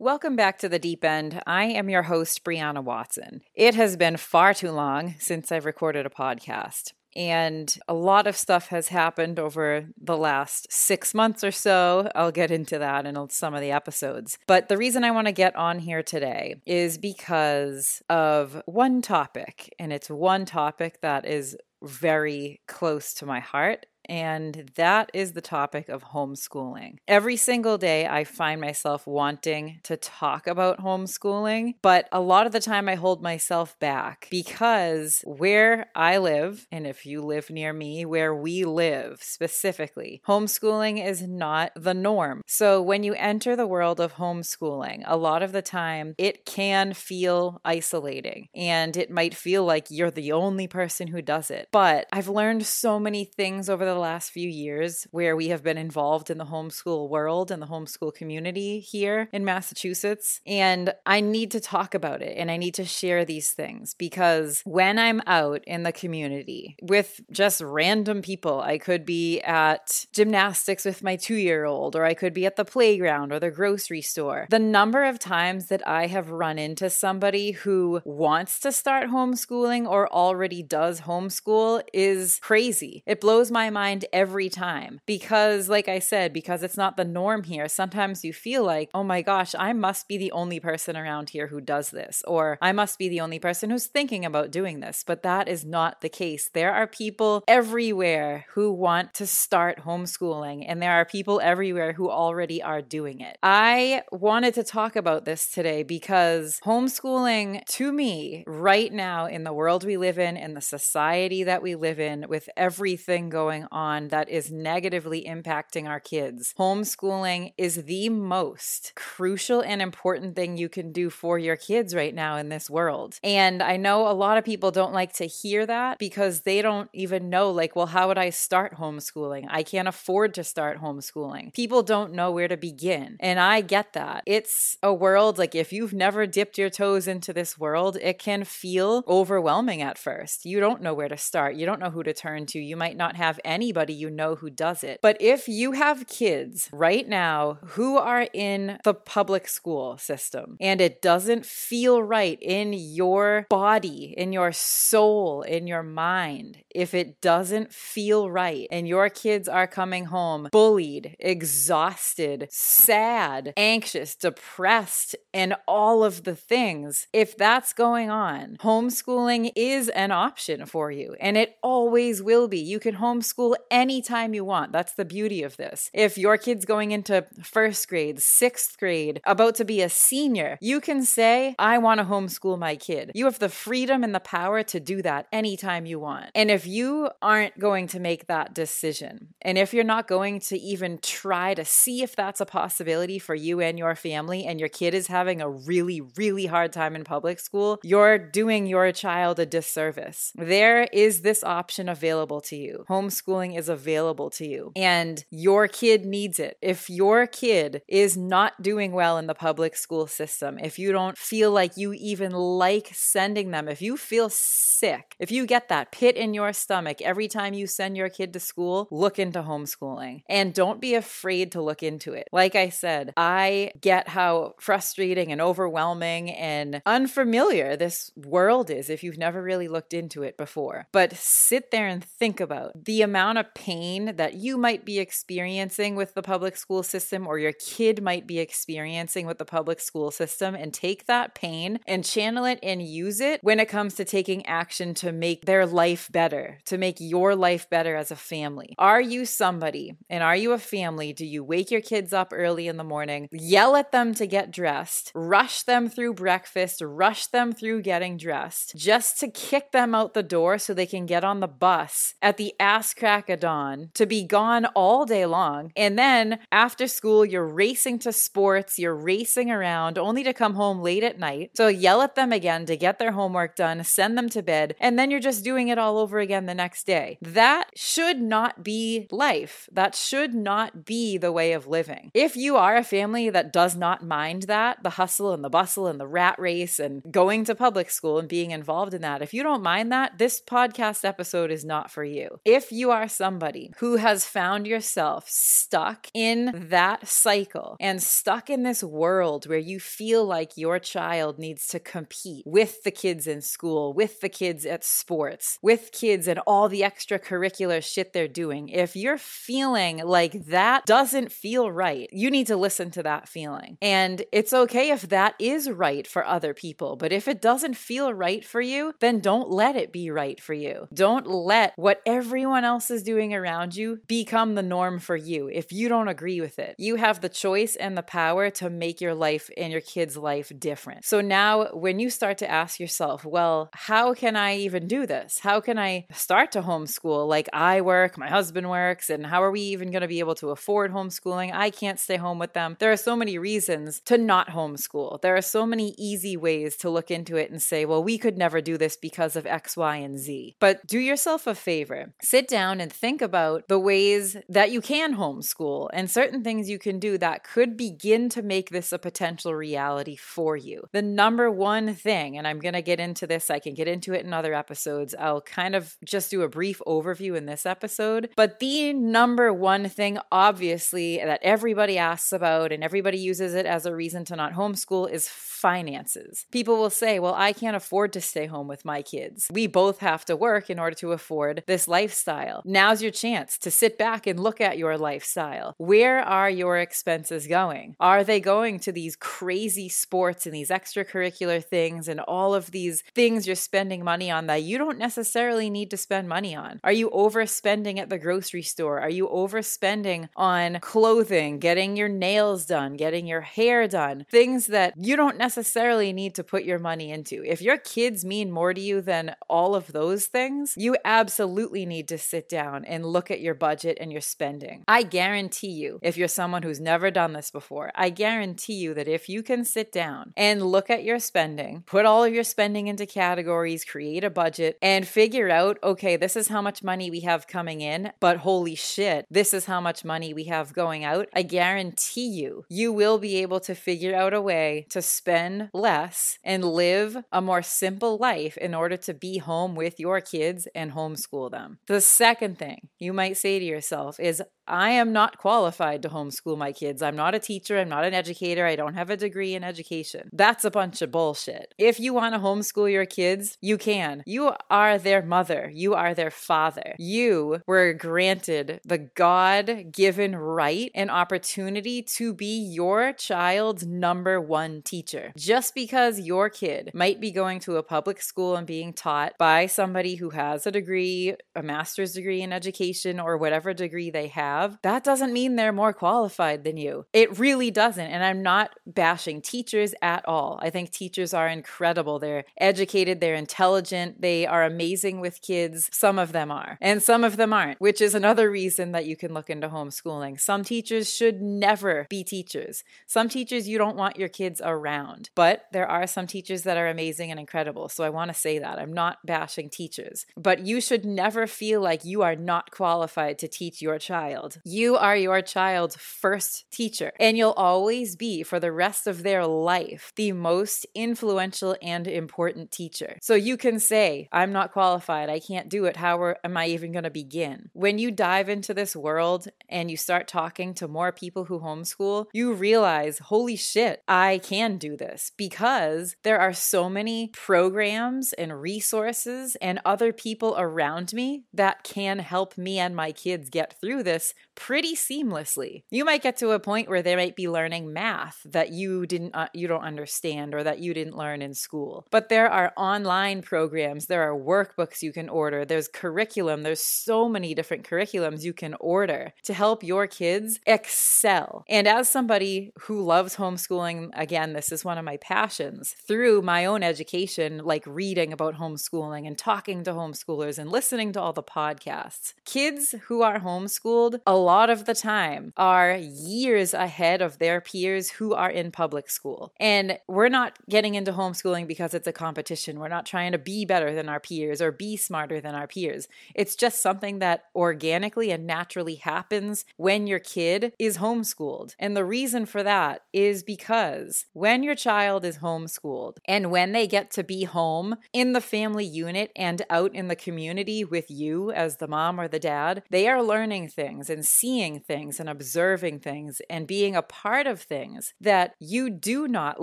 Welcome back to The Deep End. I am your host, Brianna Watson. It has been far too long since I've recorded a podcast, and a lot of stuff has happened over the last 6 months or so. I'll get into that in some of the episodes. But the reason I want to get on here today is because of one topic, and it's one topic that is very close to my heart. And that is the topic of homeschooling. Every single day, I find myself wanting to talk about homeschooling, but a lot of the time I hold myself back because where I live, and if you live near me, where we live specifically, homeschooling is not the norm. So when you enter the world of homeschooling, a lot of the time it can feel isolating and it might feel like you're the only person who does it. But I've learned so many things over the last few years where we have been involved in the homeschool world and the homeschool community here in Massachusetts. And I need to talk about it and I need to share these things because when I'm out in the community with just random people, I could be at gymnastics with my 2-year-old, or I could be at the playground or the grocery store. The number of times that I have run into somebody who wants to start homeschooling or already does homeschool is crazy. It blows my mind every time because, like I said, because it's not the norm here. Sometimes you feel like, oh my gosh, I must be the only person around here who does this, or I must be the only person who's thinking about doing this. But that is not the case. There are people everywhere who want to start homeschooling, and there are people everywhere who already are doing it. I wanted to talk about this today because homeschooling, to me, right now in the world we live in the society that we live in, with everything going on that is negatively impacting our kids, homeschooling is the most crucial and important thing you can do for your kids right now in this world. And I know a lot of people don't like to hear that because they don't even know, like, well, how would I start homeschooling? I can't afford to start homeschooling. People don't know where to begin. And I get that. It's a world, like, if you've never dipped your toes into this world, it can feel overwhelming at first. You don't know where to start. You don't know who to turn to. You might not have anybody you know who does it. But if you have kids right now who are in the public school system and it doesn't feel right in your body, in your soul, in your mind, if it doesn't feel right and your kids are coming home bullied, exhausted, sad, anxious, depressed, and all of the things, if that's going on, homeschooling is an option for you, and it always will be. You can homeschool anytime you want. That's the beauty of this. If your kid's going into 1st grade, 6th grade, about to be a senior, you can say, I want to homeschool my kid. You have the freedom and the power to do that anytime you want. And if you aren't going to make that decision, and if you're not going to even try to see if that's a possibility for you and your family, and your kid is having a really, really hard time in public school, you're doing your child a disservice. There is this option available to you. Homeschooling is available to you, and your kid needs it. If your kid is not doing well in the public school system, if you don't feel like you even like sending them, if you feel sick, if you get that pit in your stomach every time you send your kid to school, look into homeschooling and don't be afraid to look into it. Like I said, I get how frustrating and overwhelming and unfamiliar this world is if you've never really looked into it before. But sit there and think about the amount of pain that you might be experiencing with the public school system, or your kid might be experiencing with the public school system, and take that pain and channel it and use it when it comes to taking action to make their life better, to make your life better as a family. Are you somebody, and are you a family? Do you wake your kids up early in the morning, yell at them to get dressed, rush them through breakfast, rush them through getting dressed, just to kick them out the door so they can get on the bus at the ass crack of dawn to be gone all day long? And then after school, you're racing to sports, you're racing around only to come home late at night. So yell at them again to get their homework done, send them to bed, and then you're just doing it all over again the next day. That should not be life. That should not be the way of living. If you are a family that does not mind that, the hustle and the bustle and the rat race and going to public school and being involved in that, if you don't mind that, this podcast episode is not for you. If you are somebody who has found yourself stuck in that cycle and stuck in this world where you feel like your child needs to compete with the kids in school, with the kids at sports, with kids and all the extracurricular shit they're doing, if you're feeling like that doesn't feel right, you need to listen to that feeling. And it's okay if that is right for other people, but if it doesn't feel right for you, then don't let it be right for you. Don't let what everyone else is doing around you become the norm for you if you don't agree with it. You have the choice and the power to make your life and your kid's life different. So now when you start to ask yourself, well, how can I even do this? How can I start to homeschool? Like, I work, my husband works, and how are we even going to be able to afford homeschooling? I can't stay home with them. There are so many reasons to not homeschool. There are so many easy ways to look into it and say, well, we could never do this because of X, Y, and Z. But do yourself a favor. Sit down and think about the ways that you can homeschool and certain things you can do that could begin to make this a potential reality for you. The number one thing, and I'm going to get into this, I can get into it in other episodes. I'll kind of just do a brief overview in this episode. But the number one thing, obviously, that everybody asks about and everybody uses it as a reason to not homeschool is finances. People will say, well, I can't afford to stay home with my kids. We both have to work in order to afford this lifestyle. Now's your chance to sit back and look at your lifestyle. Where are your expenses going? Are they going to these crazy sports and these extracurricular things and all of these things you're spending money on that you don't necessarily need to spend money on? Are you overspending at the grocery store? Are you overspending on clothing, getting your nails done, getting your hair done, things that you don't necessarily need to put your money into? If your kids mean more to you than all of those things, you absolutely need to sit down and look at your budget and your spending. I guarantee you, if you're someone who's never done this before, I guarantee you that if you can sit down and look at your spending, put all of your spending into categories, create a budget, and figure out, okay, this is how much money we have coming in, but holy shit, this is how much money we have going out, I guarantee you, you will be able to figure out a way to spend less and live a more simple life in order to be home with your kids and homeschool them. The second thing you might say to yourself is, I am not qualified to homeschool my kids. I'm not a teacher. I'm not an educator. I don't have a degree in education. That's a bunch of bullshit. If you want to homeschool your kids, you can. You are their mother. You are their father. You were granted the God-given right and opportunity to be your child's number one teacher. Just because your kid might be going to a public school and being taught by somebody who has a degree, a master's degree in education, or whatever degree they have, that doesn't mean they're more qualified than you. It really doesn't. And I'm not bashing teachers at all. I think teachers are incredible. They're educated, they're intelligent, they are amazing with kids. Some of them are, and some of them aren't, which is another reason that you can look into homeschooling. Some teachers should never be teachers. Some teachers you don't want your kids around, but there are some teachers that are amazing and incredible. So I want to say that. I'm not bashing teachers, but you should never feel like you are not qualified to teach your child. You are your child's first teacher, and you'll always be, for the rest of their life, the most influential and important teacher. So you can say, I'm not qualified, I can't do it, how am I even going to begin? When you dive into this world and you start talking to more people who homeschool, you realize, holy shit, I can do this, because there are so many programs and resources and other people around me that can help me and my kids get through this pretty seamlessly. You might get to a point where they might be learning math that you don't understand or that you didn't learn in school. But there are online programs, there are workbooks you can order, there's curriculum, there's so many different curriculums you can order to help your kids excel. And as somebody who loves homeschooling, again, this is one of my passions, through my own education, like reading about homeschooling and talking to homeschoolers and listening to all the podcasts, kids who are homeschooled a lot of the time are years ahead of their peers who are in public school. And we're not getting into homeschooling because it's a competition. We're not trying to be better than our peers or be smarter than our peers. It's just something that organically and naturally happens when your kid is homeschooled. And the reason for that is because when your child is homeschooled and when they get to be home in the family unit and out in the community with you as the mom or the dad, they are learning things and seeing things and observing things and being a part of things that you do not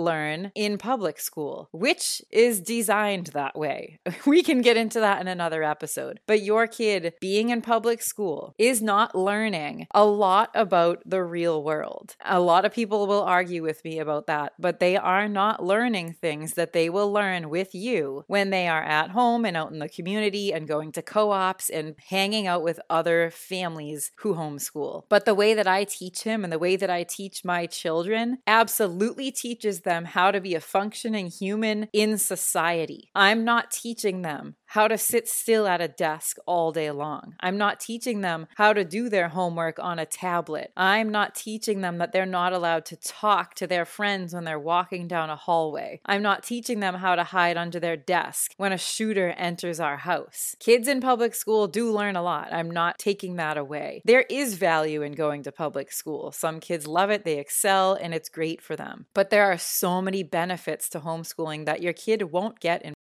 learn in public school, which is designed that way. We can get into that in another episode. But your kid being in public school is not learning a lot about the real world. A lot of people will argue with me about that, but they are not learning things that they will learn with you when they are at home and out in the community and going to co-ops and hanging out with other families who homeschool. But the way that I teach him and the way that I teach my children absolutely teaches them how to be a functioning human in society. I'm not teaching them how to sit still at a desk all day long. I'm not teaching them how to do their homework on a tablet. I'm not teaching them that they're not allowed to talk to their friends when they're walking down a hallway. I'm not teaching them how to hide under their desk when a shooter enters our house. Kids in public school do learn a lot. I'm not taking that away. There is value in going to public school. Some kids love it, they excel, and it's great for them. But there are so many benefits to homeschooling that your kid won't get in.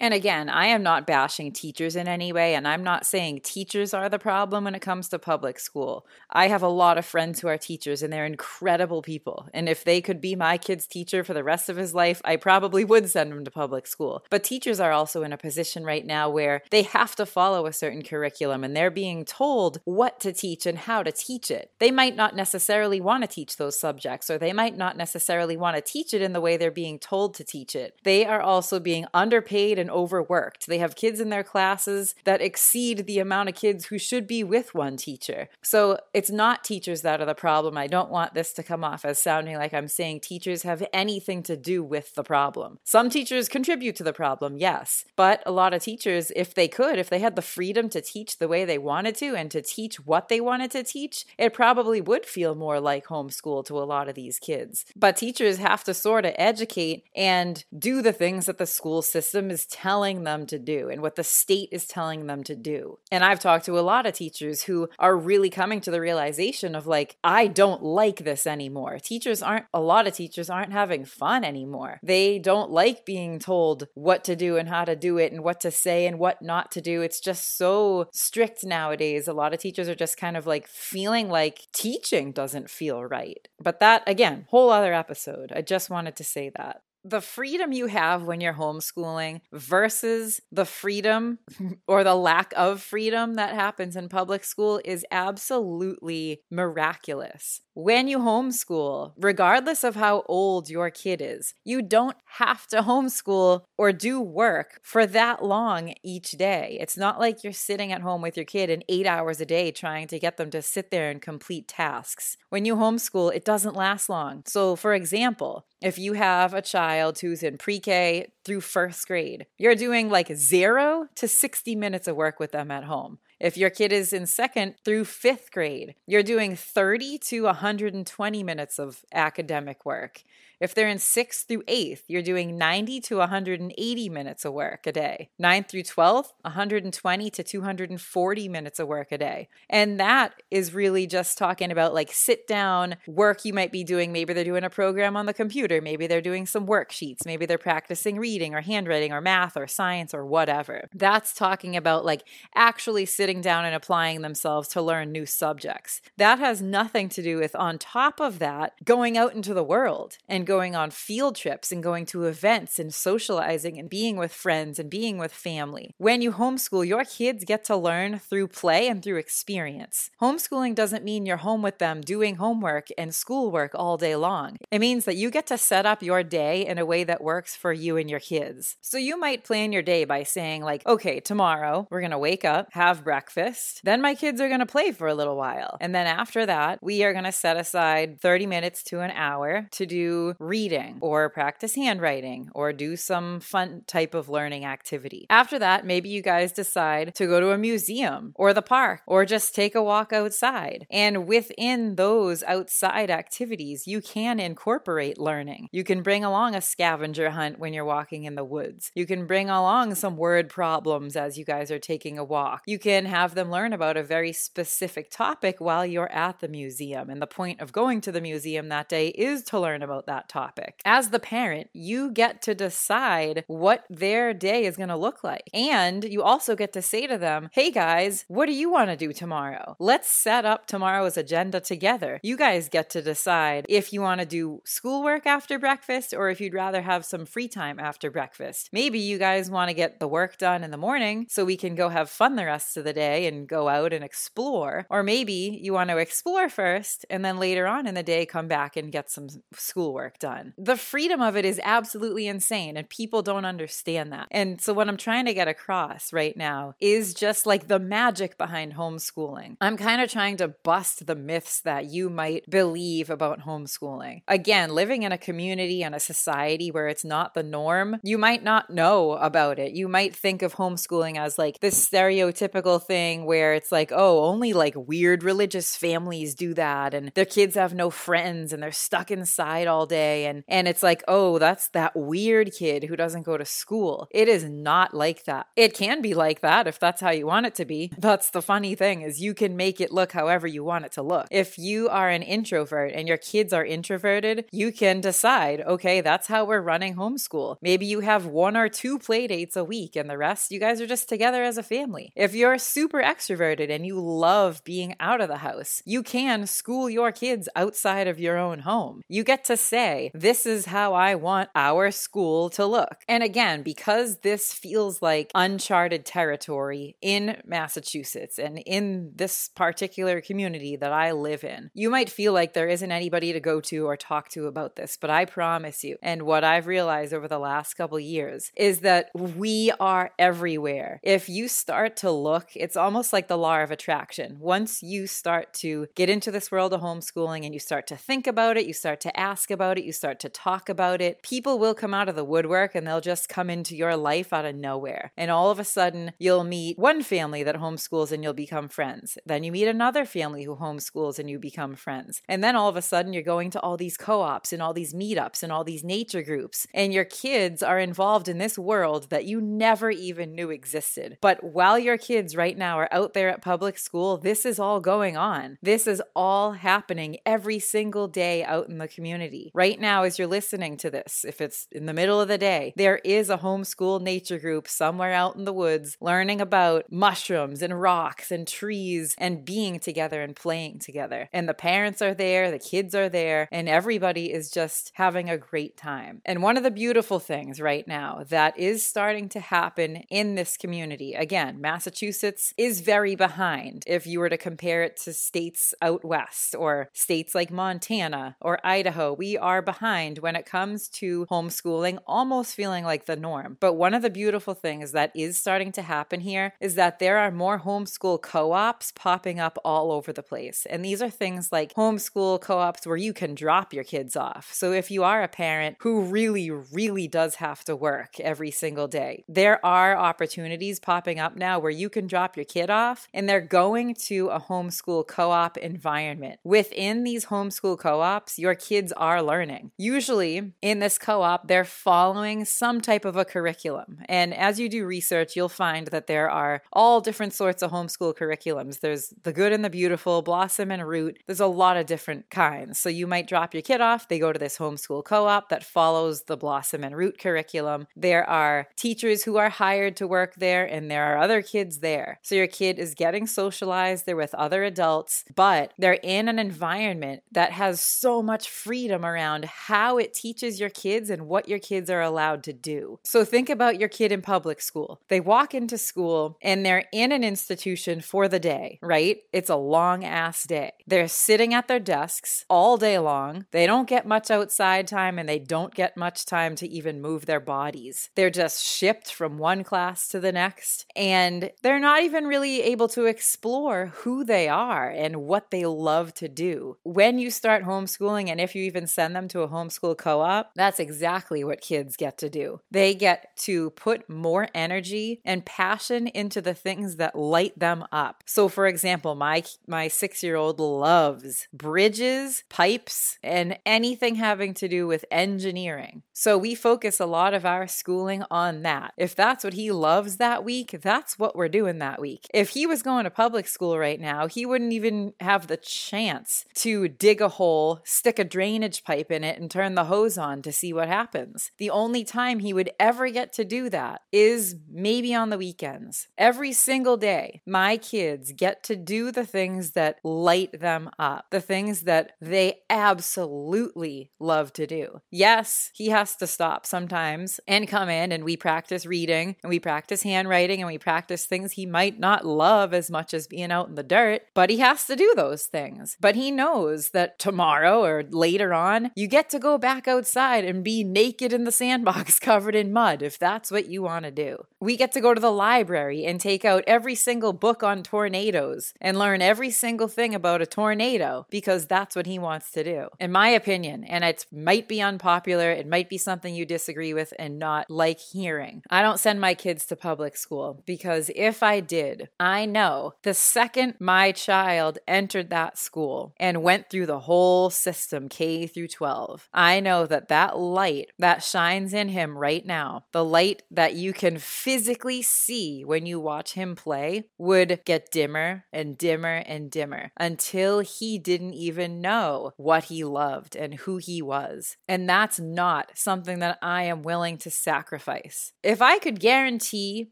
And again, I am not bashing teachers in any way, and I'm not saying teachers are the problem when it comes to public school. I have a lot of friends who are teachers, and they're incredible people. And if they could be my kid's teacher for the rest of his life, I probably would send him to public school. But teachers are also in a position right now where they have to follow a certain curriculum, and they're being told what to teach and how to teach it. They might not necessarily want to teach those subjects, or they might not necessarily want to teach it in the way they're being told to teach it. They are also being underpaid and overworked. They have kids in their classes that exceed the amount of kids who should be with one teacher. So it's not teachers that are the problem. I don't want this to come off as sounding like I'm saying teachers have anything to do with the problem. Some teachers contribute to the problem, yes, but a lot of teachers, if they could, if they had the freedom to teach the way they wanted to and to teach what they wanted to teach, it probably would feel more like homeschool to a lot of these kids. But teachers have to sort of educate and do the things that the school system is telling them to do and what the state is telling them to do. And I've talked to a lot of teachers who are really coming to the realization of like, I don't like this anymore. A lot of teachers aren't having fun anymore. They don't like being told what to do and how to do it and what to say and what not to do. It's just so strict nowadays. A lot of teachers are just kind of like feeling like teaching doesn't feel right. But that, again, whole other episode. I just wanted to say that. The freedom you have when you're homeschooling versus the freedom or the lack of freedom that happens in public school is absolutely miraculous. When you homeschool, regardless of how old your kid is, you don't have to homeschool or do work for that long each day. It's not like you're sitting at home with your kid and 8 hours a day trying to get them to sit there and complete tasks. When you homeschool, it doesn't last long. So, for example, if you have a child who's in pre-K through first grade, you're doing like 0 to 60 minutes of work with them at home. If your kid is in second through fifth grade, you're doing 30 to 120 minutes of academic work. If they're in sixth through eighth, you're doing 90 to 180 minutes of work a day. 9th through 12th, 120 to 240 minutes of work a day. And that is really just talking about like sit down work you might be doing. Maybe they're doing a program on the computer. Maybe they're doing some worksheets. Maybe they're practicing reading or handwriting or math or science or whatever. That's talking about like actually sitting down and applying themselves to learn new subjects. That has nothing to do with, on top of that, going out into the world and going on field trips and going to events and socializing and being with friends and being with family. When you homeschool, your kids get to learn through play and through experience. Homeschooling doesn't mean you're home with them doing homework and schoolwork all day long. It means that you get to set up your day in a way that works for you and your kids. So you might plan your day by saying like, okay, tomorrow we're going to wake up, have breakfast, breakfast. Then my kids are going to play for a little while. And then after that, we are going to set aside 30 minutes to an hour to do reading or practice handwriting or do some fun type of learning activity. After that, maybe you guys decide to go to a museum or the park or just take a walk outside. And within those outside activities, you can incorporate learning. You can bring along a scavenger hunt when you're walking in the woods. You can bring along some word problems as you guys are taking a walk. You can have them learn about a very specific topic while you're at the museum. And the point of going to the museum that day is to learn about that topic. As the parent, you get to decide what their day is going to look like. And you also get to say to them, hey guys, what do you want to do tomorrow? Let's set up tomorrow's agenda together. You guys get to decide if you want to do schoolwork after breakfast or if you'd rather have some free time after breakfast. Maybe you guys want to get the work done in the morning so we can go have fun the rest of the day and go out and explore. Or maybe you want to explore first and then later on in the day come back and get some schoolwork done. The freedom of it is absolutely insane and people don't understand that. And so what I'm trying to get across right now is just like the magic behind homeschooling. I'm kind of trying to bust the myths that you might believe about homeschooling. Again, living in a community and a society where it's not the norm, you might not know about it. You might think of homeschooling as like this stereotypical thing where it's like, oh, only like weird religious families do that and their kids have no friends and they're stuck inside all day and it's like, oh, that's that weird kid who doesn't go to school. It is not like that. It can be like that if that's how you want it to be. That's the funny thing is you can make it look however you want it to look. If you are an introvert and your kids are introverted, you can decide, okay, that's how we're running homeschool. Maybe you have one or two play dates a week and the rest you guys are just together as a family. If you're super extroverted and you love being out of the house, you can school your kids outside of your own home. You get to say, this is how I want our school to look. And again, because this feels like uncharted territory in Massachusetts and in this particular community that I live in, you might feel like there isn't anybody to go to or talk to about this, but I promise you, and what I've realized over the last couple years is that we are everywhere. If you start to look, it's almost like the law of attraction. Once you start to get into this world of homeschooling and you start to think about it, you start to ask about it, you start to talk about it, people will come out of the woodwork and they'll just come into your life out of nowhere. And all of a sudden, you'll meet one family that homeschools and you'll become friends. Then you meet another family who homeschools and you become friends. And then all of a sudden, you're going to all these co-ops and all these meetups and all these nature groups. And your kids are involved in this world that you never even knew existed. But while your kids right now are out there at public school, this is all going on. This is all happening every single day out in the community. Right now, as you're listening to this, if it's in the middle of the day, there is a homeschool nature group somewhere out in the woods learning about mushrooms and rocks and trees and being together and playing together. And the parents are there, the kids are there, and everybody is just having a great time. And one of the beautiful things right now that is starting to happen in this community, again, Massachusetts is very behind if you were to compare it to states out west or states like Montana or Idaho. We are behind when it comes to homeschooling almost feeling like the norm. But one of the beautiful things that is starting to happen here is that there are more homeschool co-ops popping up all over the place. And these are things like homeschool co-ops where you can drop your kids off. So if you are a parent who really, really does have to work every single day, there are opportunities popping up now where you can drop your kid off and they're going to a homeschool co-op environment. Within these homeschool co-ops, your kids are learning. Usually in this co-op, they're following some type of a curriculum. And as you do research, you'll find that there are all different sorts of homeschool curriculums. There's The Good and the Beautiful, Blossom and Root. There's a lot of different kinds. So you might drop your kid off. They go to this homeschool co-op that follows the Blossom and Root curriculum. There are teachers who are hired to work there and there are other kids there. So your kid is getting socialized. They're with other adults, but they're in an environment that has so much freedom around how it teaches your kids and what your kids are allowed to do. So think about your kid in public school. They walk into school and they're in an institution for the day, right? It's a long ass day. They're sitting at their desks all day long. They don't get much outside time and they don't get much time to even move their bodies. They're just shipped from one class to the next and they're not even really able to explore who they are and what they love to do. When you start homeschooling, and if you even send them to a homeschool co-op, that's exactly what kids get to do. They get to put more energy and passion into the things that light them up. So for example, my 6-year-old loves bridges, pipes, and anything having to do with engineering. So we focus a lot of our schooling on that. If that's what he loves that week, that's what we're doing that week. If he was going to public school right now, he wouldn't even have the chance to dig a hole, stick a drainage pipe in it, and turn the hose on to see what happens. The only time he would ever get to do that is maybe on the weekends. Every single day, my kids get to do the things that light them up, the things that they absolutely love to do. Yes, he has to stop sometimes and come in, and we practice reading, and we practice handwriting, and we practice things he might not love as much as being out in the dirt, but he has to do those things. But he knows that tomorrow or later on, you get to go back outside and be naked in the sandbox covered in mud if that's what you want to do. We get to go to the library and take out every single book on tornadoes and learn every single thing about a tornado because that's what he wants to do. In my opinion, and it might be unpopular, it might be something you disagree with and not like hearing, I don't send my kids to public school because if I did, I know the second my child entered that school and went through the whole system K through 12, I know that light that shines in him right now, the light that you can physically see when you watch him play, would get dimmer and dimmer and dimmer until he didn't even know what he loved and who he was. And that's not something that I am willing to sacrifice. If I could guarantee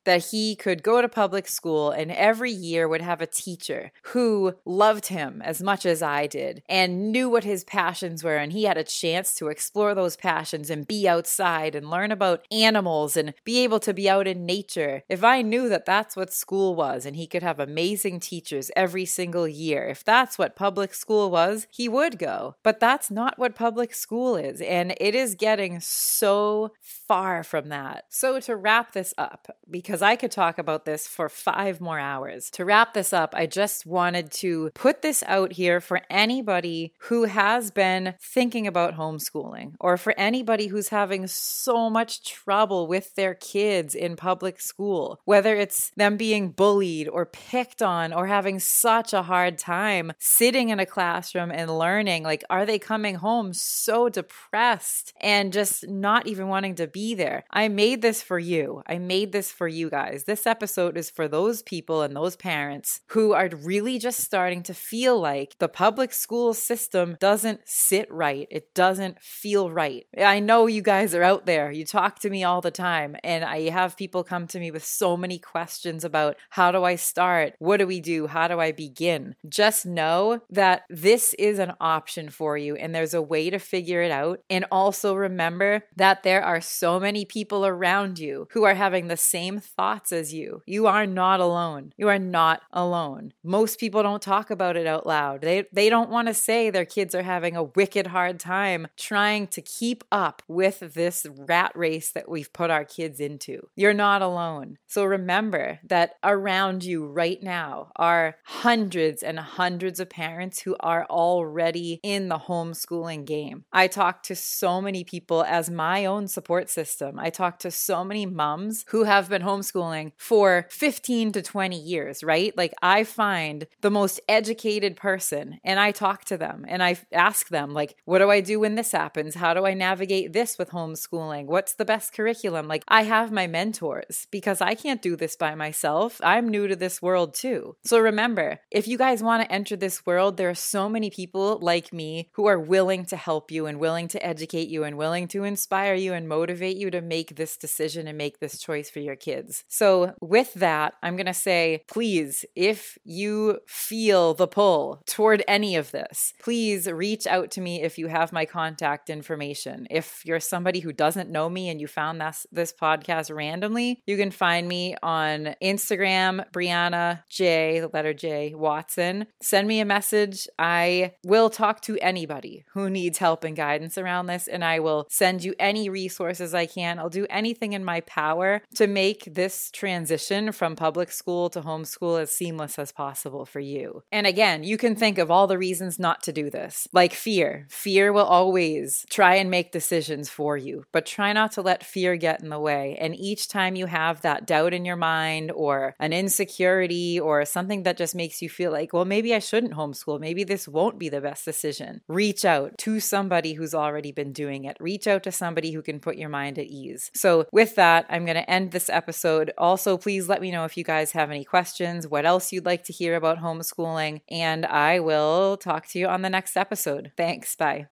that he could go to public school and every year would have a teacher who loved him as much as I did and knew what his passions were and he had a chance to explore those passions and be outside and learn about animals and be able to be out in nature, if I knew that that's what school was and he could have amazing teachers every single year, if that's what public school was, he would go. But that's not what public school is, and it is getting so far from that. So to wrap this up, because I could talk about this for 5 more hours, to wrap this up, I just wanted to put this out here for anybody who has been thinking about homeschooling, or for anybody who's having so much trouble with their kids in public school, whether it's them being bullied or picked on or having such a hard time sitting in a classroom and learning. Like, are they coming home so depressed and just not even wanting to be there? I made this for you. I made this for you guys. This episode is for those people and those parents who are really just starting to feel like the public school system doesn't sit right. It doesn't feel right. I know you guys are out there. You talk to me all the time, and I have people come to me with so many questions about how do I start? What do we do? How do I begin? Just know that this is an option for you and there's a way to figure it out. And also remember that there are so many people around you who are having the same thoughts as you. You are not alone. You are not alone. Most people don't talk about it out loud. They don't want to say their kids are having a wicked hard time trying to keep up with this rat race that we've put our kids into. You're not alone. So remember that around you right now are hundreds and hundreds of parents who are already in the homeschooling game. I talk to so many people as my own support system. I talk to so many moms who have been homeschooling for 15 to 20 years, right? Like, I find the most educated person and I talk to them and I ask them, like, what do I do when this happens? How do I navigate this with homeschooling? What's the best curriculum? Like, I have my mentors because I can't do this by myself. I'm new to this world too. So remember, if you guys want to enter this world, there are so many people like me who are willing to help you and willing to educate you and willing to inspire you and motivate you to make this decision and make this choice for your kids. So with that, I'm going to say, please, if you feel the pull toward any of this, please reach out to me if you have my contact information. If you're somebody who doesn't know me and you found this podcast randomly, me. You can find me on Instagram, Brianna J, the letter J, Watson. Send me a message. I will talk to anybody who needs help and guidance around this, and I will send you any resources I can. I'll do anything in my power to make this transition from public school to homeschool as seamless as possible for you. And again, you can think of all the reasons not to do this, like fear. Fear will always try and make decisions for you, but try not to let fear get in the way. And each time you have that doubt in your mind or an insecurity or something that just makes you feel like, well, maybe I shouldn't homeschool. Maybe this won't be the best decision. Reach out to somebody who's already been doing it. Reach out to somebody who can put your mind at ease. So with that, I'm going to end this episode. Also, please let me know if you guys have any questions, what else you'd like to hear about homeschooling, and I will talk to you on the next episode. Thanks. Bye.